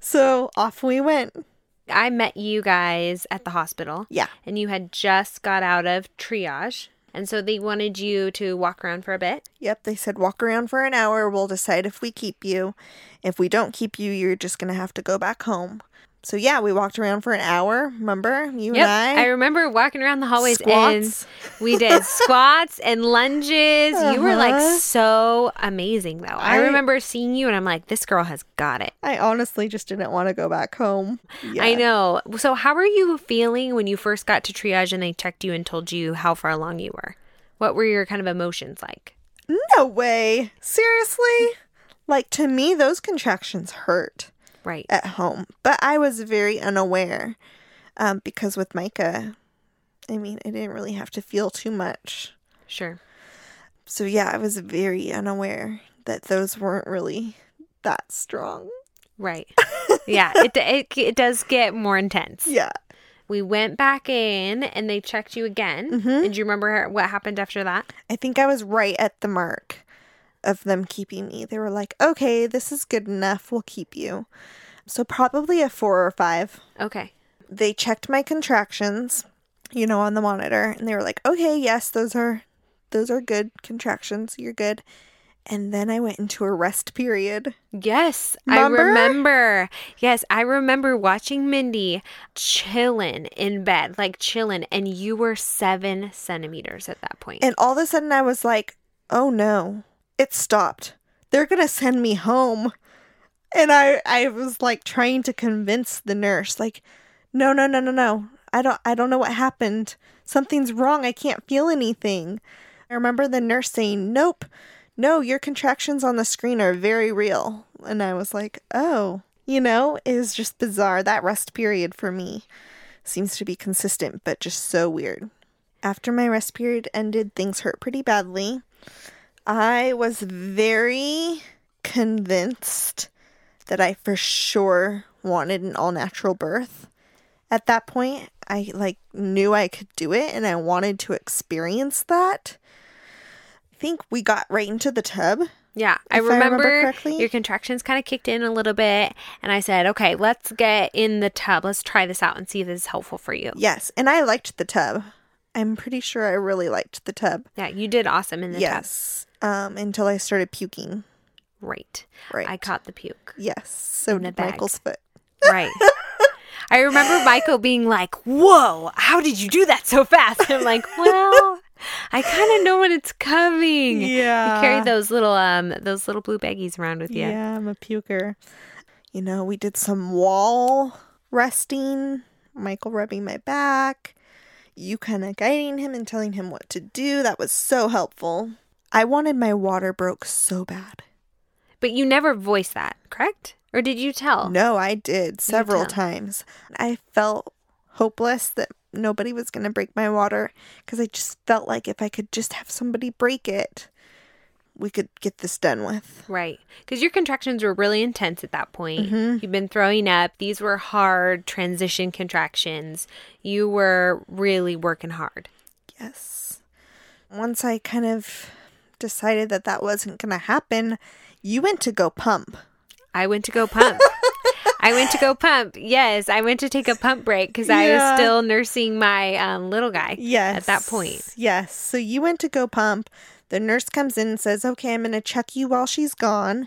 So off we went. I met you guys at the hospital. Yeah. And you had just got out of triage. And so they wanted you to walk around for a bit. Yep. They said, walk around for an hour. We'll decide if we keep you. If we don't keep you, you're just going to have to go back home. So, yeah, we walked around for an hour. Remember? And I remember walking around the hallways. Squats. And we did squats and lunges. Uh-huh. You were, so amazing, though. I remember seeing you, and I'm like, this girl has got it. I honestly just didn't want to go back home. Yeah. I know. So, how were you feeling when you first got to triage and they checked you and told you how far along you were? What were your kind of emotions like? No way. Seriously? To me, those contractions hurt. Right. At home. But I was very unaware because with Micah, I didn't really have to feel too much. Sure. So, yeah, I was very unaware that those weren't really that strong. Right. Yeah. It does get more intense. Yeah. We went back in and they checked you again. Mm-hmm. And do you remember what happened after that? I think I was right at the mark of them keeping me. They were like, okay, this is good enough. We'll keep you. So probably a 4 or 5. Okay. They checked my contractions, you know, on the monitor. And they were like, okay, yes, those are good contractions. You're good. And then I went into a rest period. Yes, remember? I remember. Yes, I remember watching Mindy chilling in bed, like chilling. And you were 7 centimeters at that point. And all of a sudden I was like, oh no, it stopped. They're going to send me home. And I was like trying to convince the nurse, like, no. I don't know what happened. Something's wrong. I can't feel anything. I remember the nurse saying, nope. No, your contractions on the screen are very real. And I was like, oh, you know, it is just bizarre. That rest period for me seems to be consistent, but just so weird. After my rest period ended, things hurt pretty badly. I was very convinced that I for sure wanted an all-natural birth. At that point, I knew I could do it and I wanted to experience that. I think we got right into the tub. Yeah, I remember correctly. Your contractions kind of kicked in a little bit, and I said, okay, let's get in the tub. Let's try this out and see if this is helpful for you. Yes, and I liked the tub. I'm pretty sure I really liked the tub. Yeah, you did awesome in the tub. Yes, until I started puking. Right. I caught the puke. Yes, so did Michael's foot. Right. I remember Michael being like, whoa, how did you do that so fast? And I'm like, well... I kind of know when it's coming. Yeah. You carry those little blue baggies around with you. Yeah, I'm a puker. You know, we did some wall resting, Michael rubbing my back, you kind of guiding him and telling him what to do. That was so helpful. I wanted my water broke so bad. But you never voiced that, correct? Or did you tell? No, I did several times. I felt hopeless that nobody was going to break my water because I just felt like if I could just have somebody break it, we could get this done with. Right. Because your contractions were really intense at that point. Mm-hmm. You've been throwing up. These were hard transition contractions. You were really working hard. Yes. Once I kind of decided that wasn't going to happen, you went to go pump. I went to go pump. I went to go pump. Yes, I went to take a pump break because I was still nursing my little guy at that point. Yes, so you went to go pump. The nurse comes in and says, okay, I'm going to check you while she's gone.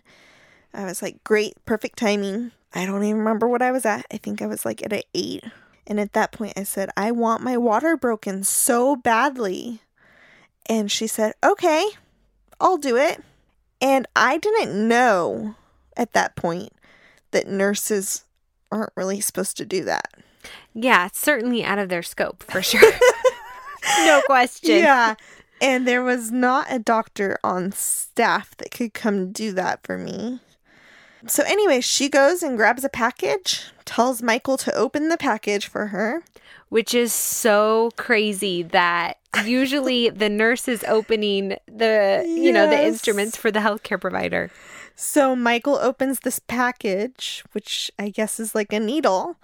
I was like, great, perfect timing. I don't even remember what I was at. I think I was like at an 8. And at that point I said, I want my water broken so badly. And she said, okay, I'll do it. And I didn't know at that point that nurses aren't really supposed to do that. Yeah, it's certainly out of their scope for sure. No question. Yeah. And there was not a doctor on staff that could come do that for me. So anyway, she goes and grabs a package, tells Michael to open the package for her. Which is so crazy that usually the nurse is opening the, you know, the instruments for the healthcare provider. So Michael opens this package, which I guess is like a needle,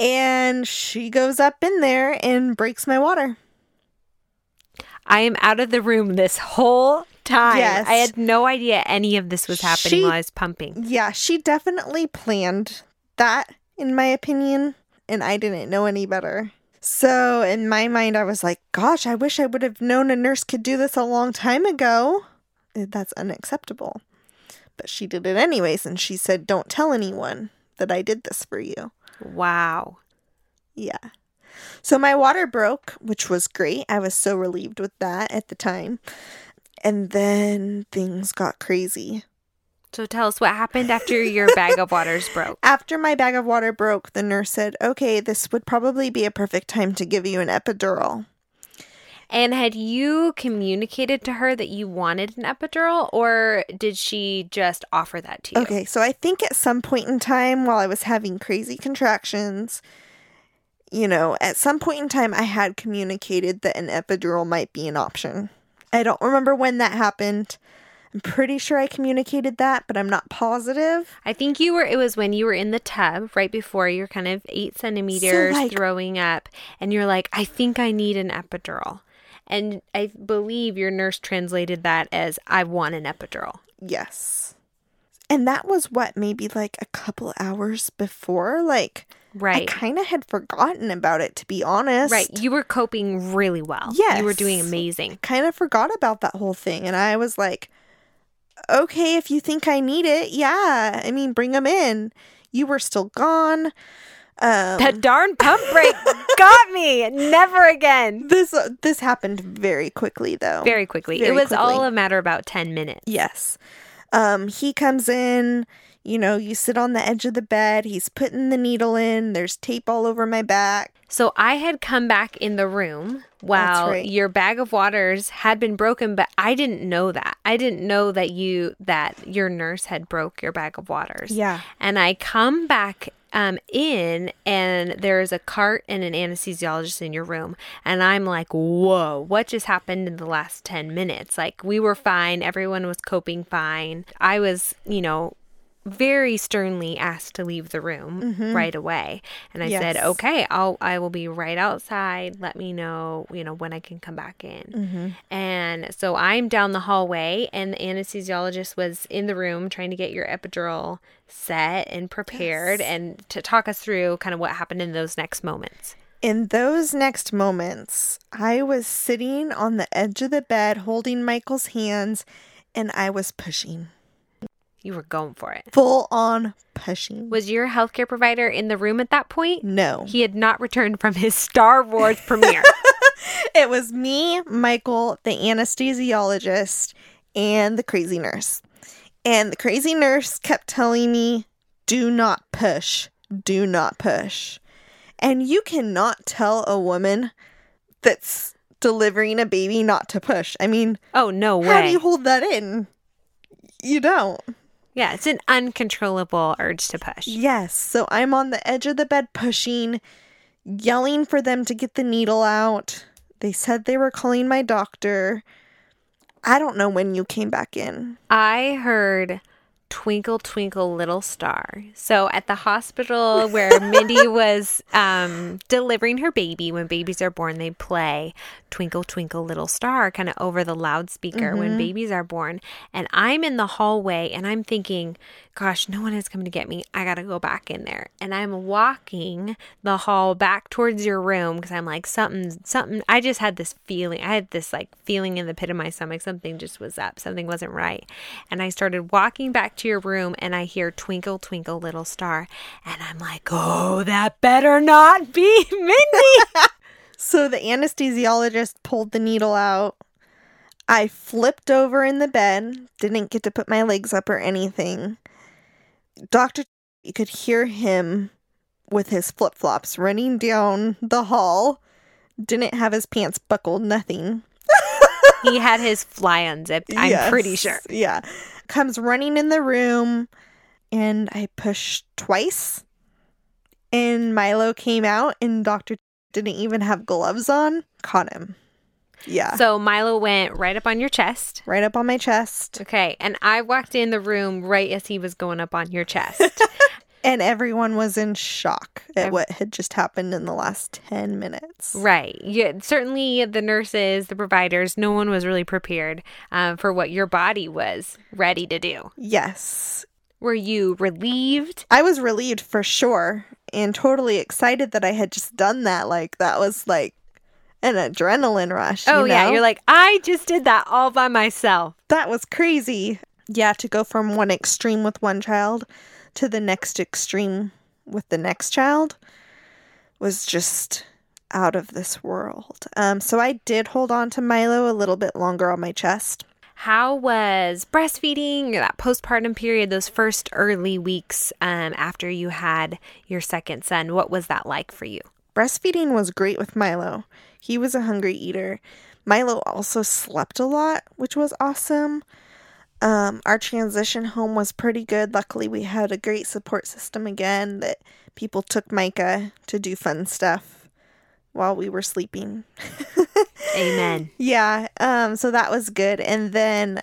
and she goes up in there and breaks my water. I am out of the room this whole time. Yes. I had no idea any of this was happening while I was pumping. Yeah, she definitely planned that, in my opinion, and I didn't know any better. So in my mind, I was like, gosh, I wish I would have known a nurse could do this a long time ago. That's unacceptable. But she did it anyways, and she said, don't tell anyone that I did this for you. Wow. Yeah. So my water broke, which was great. I was so relieved with that at the time. And then things got crazy. So tell us what happened after your bag of waters broke. After my bag of water broke, the nurse said, okay, this would probably be a perfect time to give you an epidural. And had you communicated to her that you wanted an epidural, or did she just offer that to you? Okay, so I think at some point in time while I was having crazy contractions, you know, at some point in time I had communicated that an epidural might be an option. I don't remember when that happened. I'm pretty sure I communicated that, but I'm not positive. I think you were, it was when you were in the tub right before you're kind of 8 centimeters throwing up, and you're like, I think I need an epidural. And I believe your nurse translated that as, I want an epidural. Yes. And that was what, maybe like a couple hours before, like... Right. I kind of had forgotten about it, to be honest. Right. You were coping really well. Yes. You were doing amazing. I kind of forgot about that whole thing. And I was like, okay, if you think I need it, yeah. I mean, bring them in. You were still gone. That darn pump break got me. Never again. This happened very quickly, though. Very quickly. All a matter of about 10 minutes. Yes. He comes in. You know, you sit on the edge of the bed. He's putting the needle in. There's tape all over my back. So I had come back in the room while your bag of waters had been broken, but I didn't know that. I didn't know that your nurse had broke your bag of waters. Yeah. And I come back in, and there is a cart and an anesthesiologist in your room. And I'm like, whoa, what just happened in the last 10 minutes? Like, we were fine. Everyone was coping fine. I was, very sternly asked to leave the room right away. And I said, okay, I will be right outside. Let me know, when I can come back in. Mm-hmm. And so I'm down the hallway, and the anesthesiologist was in the room trying to get your epidural set and prepared and to talk us through kind of what happened in those next moments. In those next moments, I was sitting on the edge of the bed holding Michael's hands, and I was pushing. You were going for it. Full on pushing. Was your healthcare provider in the room at that point? No. He had not returned from his Star Wars premiere. It was me, Michael, the anesthesiologist, and the crazy nurse. And the crazy nurse kept telling me, do not push. Do not push. And you cannot tell a woman that's delivering a baby not to push. I mean, oh, no way. How do you hold that in? You don't. Yeah, it's an uncontrollable urge to push. Yes. So I'm on the edge of the bed pushing, yelling for them to get the needle out. They said they were calling my doctor. I don't know when you came back in. I heard Twinkle, Twinkle, Little Star. So at the hospital where Mindy was delivering her baby, when babies are born, they play Twinkle, Twinkle, Little Star kind of over the loudspeaker when babies are born. And I'm in the hallway, and I'm thinking, gosh, no one is coming to get me. I got to go back in there. And I'm walking the hall back towards your room because I'm like, something. I just had this feeling. I had this like feeling in the pit of my stomach. Something just was up. Something wasn't right. And I started walking back to your room, and I hear Twinkle, Twinkle, Little Star. And I'm like, oh, that better not be Mindy. So the anesthesiologist pulled the needle out. I flipped over in the bed. Didn't get to put my legs up or anything. Dr. You could hear him with his flip-flops running down the hall. Didn't have his pants buckled, nothing. He had his fly unzipped, I'm pretty sure. Yeah. Comes running in the room, and I pushed twice. And Milo came out, and Dr. didn't even have gloves on. Caught him. Yeah. So Milo went right up on your chest. Right up on my chest. Okay. And I walked in the room right as he was going up on your chest. And everyone was in shock at what had just happened in the last 10 minutes. Right. Yeah, certainly the nurses, the providers, no one was really prepared for what your body was ready to do. Yes. Were you relieved? I was relieved for sure, and totally excited that I had just done that. Like, that was like an adrenaline rush. Oh, yeah. You're like, I just did that all by myself. That was crazy. Yeah, to go from one extreme with one child to the next extreme with the next child was just out of this world. So I did hold on to Milo a little bit longer on my chest. How was breastfeeding, that postpartum period, those first early weeks after you had your second son? What was that like for you? Breastfeeding was great with Milo. He was a hungry eater. Milo also slept a lot, which was awesome. Our transition home was pretty good. Luckily, we had a great support system again that people took Micah to do fun stuff while we were sleeping. Amen. Yeah. So that was good. And then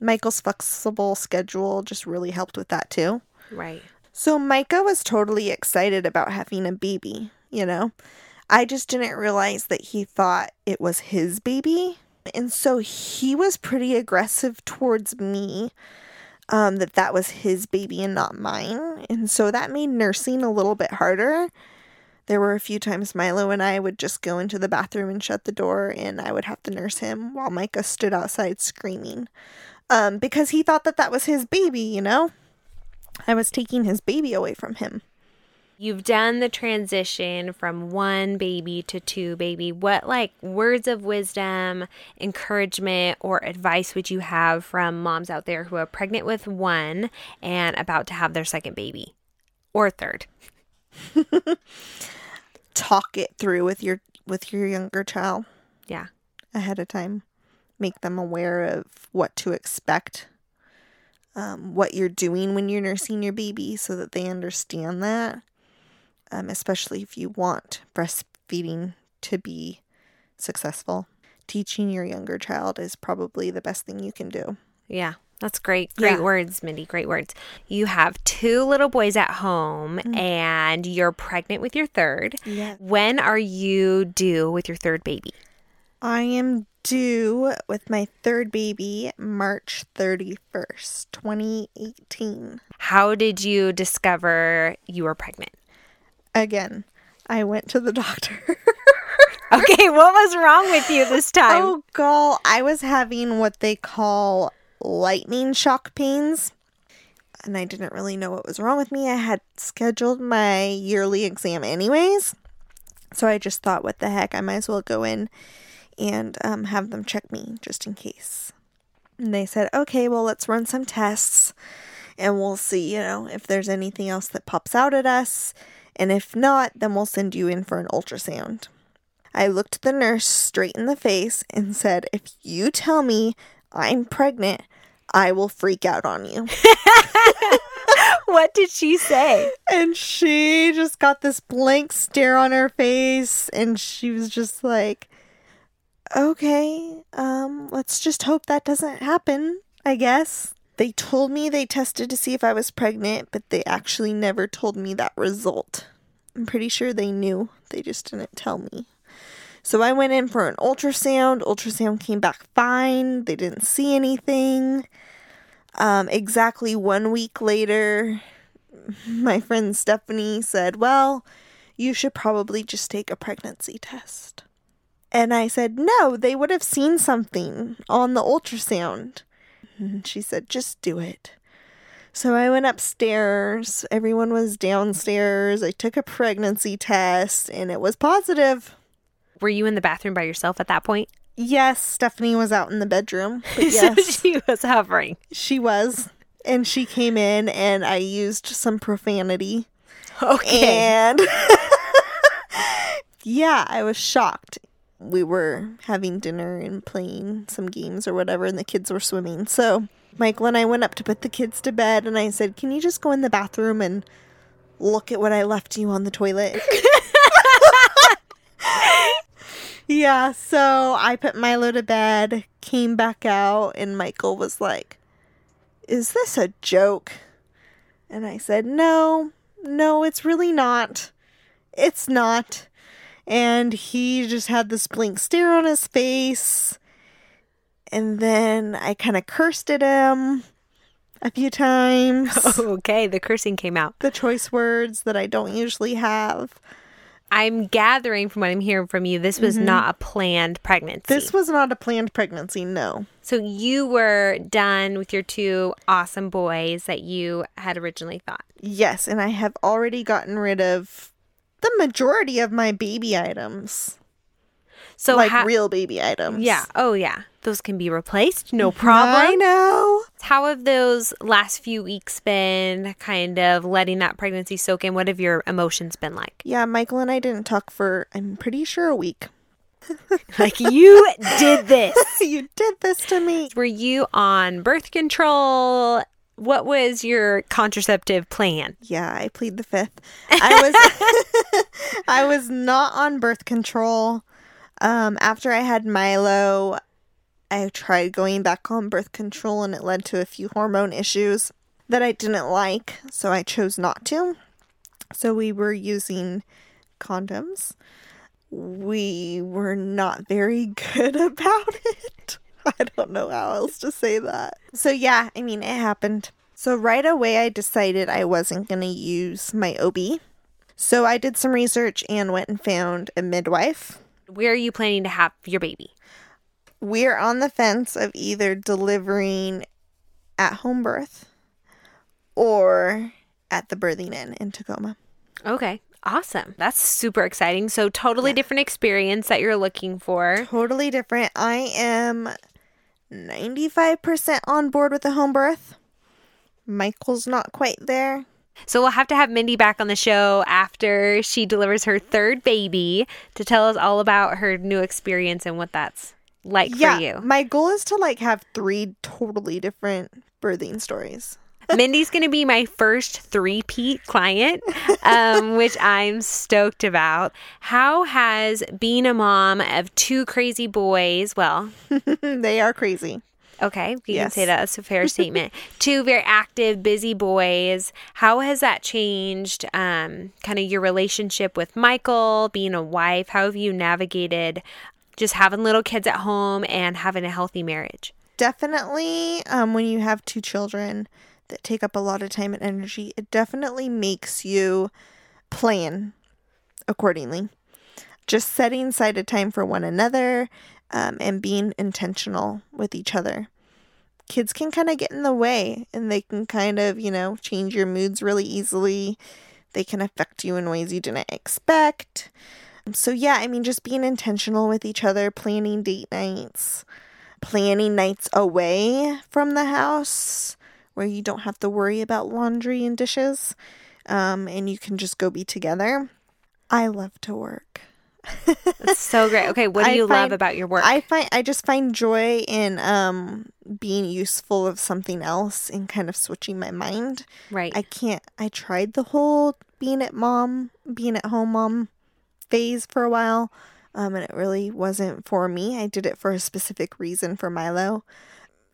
Michael's flexible schedule just really helped with that too. Right. So Micah was totally excited about having a baby, you know. I just didn't realize that he thought it was his baby. And so he was pretty aggressive towards me, that was his baby and not mine. And so that made nursing a little bit harder. There were a few times Milo and I would just go into the bathroom and shut the door, and I would have to nurse him while Micah stood outside screaming. Because he thought that was his baby, you know? I was taking his baby away from him. You've done the transition from one baby to two baby. What, words of wisdom, encouragement, or advice would you have from moms out there who are pregnant with one and about to have their second baby or third? Talk it through with your younger child. Yeah. Ahead of time. Make them aware of what to expect, what you're doing when you're nursing your baby so that they understand that. Especially if you want breastfeeding to be successful. Teaching your younger child is probably the best thing you can do. Yeah, that's great. Great words, Mindy. Great words. You have two little boys at home and you're pregnant with your third. Yes. When are you due with your third baby? I am due with my third baby March 31st, 2018. How did you discover you were pregnant? Again, I went to the doctor. Okay, what was wrong with you this time? Oh, girl, I was having what they call lightning shock pains, and I didn't really know what was wrong with me. I had scheduled my yearly exam anyways, so I just thought, what the heck, I might as well go in and have them check me just in case. And they said, okay, well, let's run some tests, and we'll see, you know, if there's anything else that pops out at us. And if not, then we'll send you in for an ultrasound. I looked the nurse straight in the face and said, if you tell me I'm pregnant, I will freak out on you. What did she say? And she just got this blank stare on her face. And she was just like, okay, let's just hope that doesn't happen, I guess. They told me they tested to see if I was pregnant, but they actually never told me that result. I'm pretty sure they knew. They just didn't tell me. So I went in for an ultrasound. Ultrasound came back fine. They didn't see anything. Exactly 1 week later, my friend Stephanie said, well, you should probably just take a pregnancy test. And I said, no, they would have seen something on the ultrasound. She said, just do it. So I went upstairs. Everyone was downstairs. I took a pregnancy test and it was positive. Were you in the bathroom by yourself at that point? Yes. Stephanie was out in the bedroom. But yes, so she was hovering. She was. And she came in and I used some profanity. Okay. And yeah, I was shocked. We were having dinner and playing some games or whatever, and the kids were swimming. So Michael and I went up to put the kids to bed, and I said, can you just go in the bathroom and look at what I left you on the toilet? Yeah, so I put Milo to bed, came back out, and Michael was like, is this a joke? And I said, no, it's really not. It's not. And he just had this blank stare on his face. And then I kind of cursed at him a few times. Okay, the cursing came out. The choice words that I don't usually have. I'm gathering from what I'm hearing from you, this was not a planned pregnancy. This was not a planned pregnancy, no. So you were done with your two awesome boys that you had originally thought. Yes, and I have already gotten rid of the majority of my baby items. So real baby items. Yeah. Oh, yeah. Those can be replaced. No problem. I know. How have those last few weeks been, kind of letting that pregnancy soak in? What have your emotions been like? Yeah, Michael and I didn't talk for, I'm pretty sure, a week. Like, you did this. You did this to me. Were you on birth control? What was your contraceptive plan? Yeah, I plead the fifth. I was not on birth control. After I had Milo, I tried going back on birth control and it led to a few hormone issues that I didn't like, so I chose not to. So we were using condoms. We were not very good about it. I don't know how else to say that. So yeah, I mean, it happened. So right away I decided I wasn't going to use my OB. So I did some research and went and found a midwife. Where are you planning to have your baby? We're on the fence of either delivering at home birth or at the birthing inn in Tacoma. Okay. Awesome. That's super exciting. So totally different experience that you're looking for. Totally different. I am 95% on board with the home birth. Michael's not quite there. So we'll have to have Mindy back on the show after she delivers her third baby to tell us all about her new experience and what that's like for you. My goal is to have three totally different birthing stories. Mindy's going to be my first three-peat client, which I'm stoked about. How has being a mom of two crazy boys, well... they are crazy. Okay, you can say that. That's a fair statement. Two very active, busy boys. How has that changed kind of your relationship with Michael, being a wife? How have you navigated just having little kids at home and having a healthy marriage? Definitely when you have two children that take up a lot of time and energy, it definitely makes you plan accordingly. Just setting aside a time for one another and being intentional with each other. Kids can kind of get in the way and they can kind of, change your moods really easily. They can affect you in ways you didn't expect. So just being intentional with each other, planning date nights, planning nights away from the house, where you don't have to worry about laundry and dishes, and you can just go be together. I love to work. That's so great. Okay, what do you love about your work? I just find joy in being useful of something else and kind of switching my mind. Right. I tried the whole being at home mom phase for a while, and it really wasn't for me. I did it for a specific reason for Milo,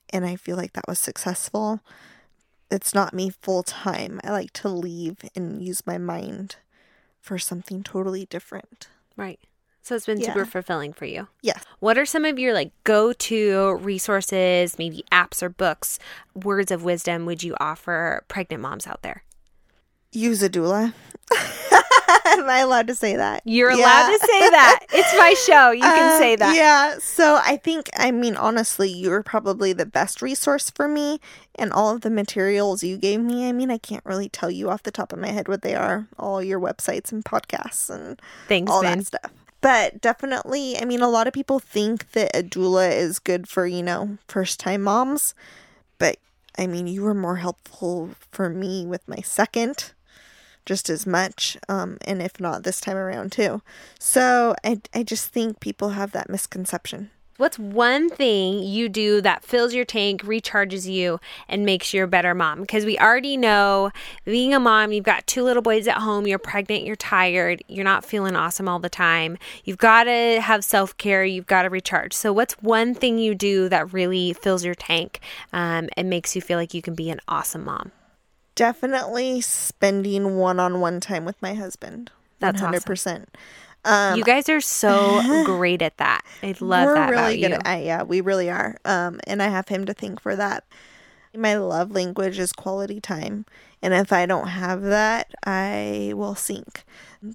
and I feel like that was successful. It's not me full time. I like to leave and use my mind for something totally different. Right. So it's been super fulfilling for you. Yes. What are some of your go-to resources, maybe apps or books, words of wisdom would you offer pregnant moms out there? Use a doula. Am I allowed to say that? You're allowed to say that. It's my show. You can say that. Yeah. So I think, honestly, you were probably the best resource for me and all of the materials you gave me. I can't really tell you off the top of my head what they are. All your websites and podcasts and that stuff. But definitely, a lot of people think that a doula is good for, first-time moms. But, you were more helpful for me with my second just as much, and if not this time around too. So I just think people have that misconception. What's one thing you do that fills your tank, recharges you, and makes you a better mom? Because we already know being a mom, you've got two little boys at home, you're pregnant, you're tired, you're not feeling awesome all the time. You've got to have self-care, you've got to recharge. So what's one thing you do that really fills your tank and makes you feel like you can be an awesome mom? Definitely spending one-on-one time with my husband. That's 100%. Awesome. You guys are so great at that. I love that really about you. We really are. And I have him to thank for that. My love language is quality time. And if I don't have that, I will sink.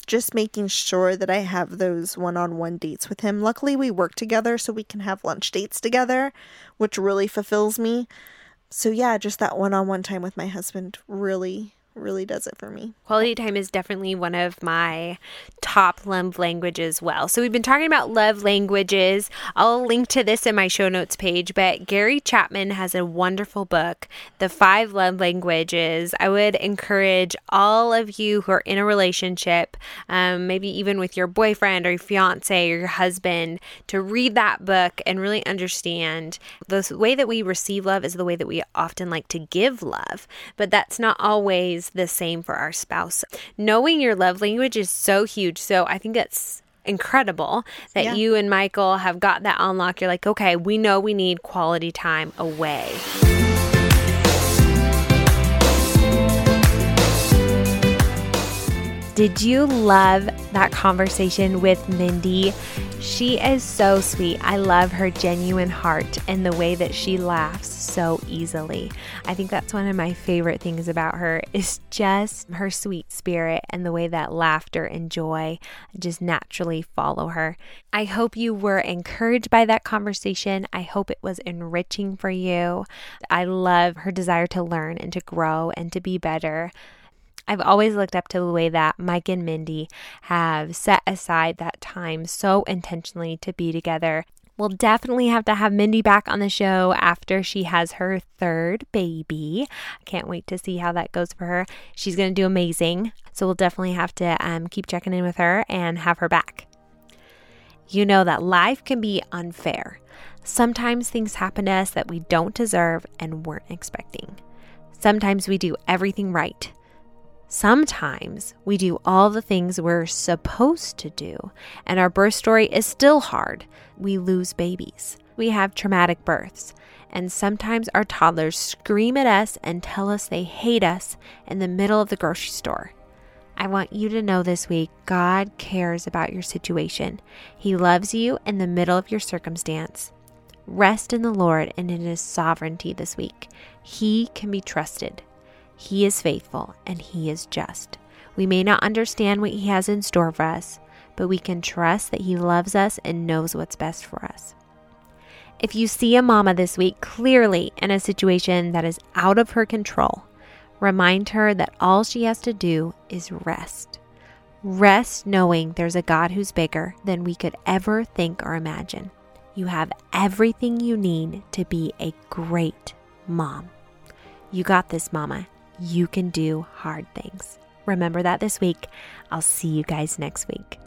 Just making sure that I have those one-on-one dates with him. Luckily, we work together, so we can have lunch dates together, which really fulfills me. So just that one-on-one time with my husband really, really does it for me. Quality time is definitely one of my top love languages as well. So we've been talking about love languages. I'll link to this in my show notes page, but Gary Chapman has a wonderful book, The Five Love Languages. I would encourage all of you who are in a relationship, maybe even with your boyfriend or your fiance or your husband, to read that book and really understand the way that we receive love is the way that we often like to give love, but that's not always the same for our spouse. Knowing your love language is so huge. So I think that's incredible that you and Michael have got that unlocked. You're like, okay, we know we need quality time away. Did you love that conversation with Mindy? She is so sweet. I love her genuine heart and the way that she laughs so easily. I think that's one of my favorite things about her is just her sweet spirit and the way that laughter and joy just naturally follow her. I hope you were encouraged by that conversation. I hope it was enriching for you. I love her desire to learn and to grow and to be better. I've always looked up to the way that Mike and Mindy have set aside that time so intentionally to be together. We'll definitely have to have Mindy back on the show after she has her third baby. I can't wait to see how that goes for her. She's going to do amazing. So we'll definitely have to keep checking in with her and have her back. You know that life can be unfair. Sometimes things happen to us that we don't deserve and weren't expecting. Sometimes we do everything right. Sometimes we do all the things we're supposed to do, and our birth story is still hard. We lose babies. We have traumatic births, and sometimes our toddlers scream at us and tell us they hate us in the middle of the grocery store. I want you to know this week, God cares about your situation. He loves you in the middle of your circumstance. Rest in the Lord and in His sovereignty this week. He can be trusted. He is faithful and He is just. We may not understand what He has in store for us, but we can trust that He loves us and knows what's best for us. If you see a mama this week clearly in a situation that is out of her control, remind her that all she has to do is rest. Rest knowing there's a God who's bigger than we could ever think or imagine. You have everything you need to be a great mom. You got this, mama. You can do hard things. Remember that this week. I'll see you guys next week.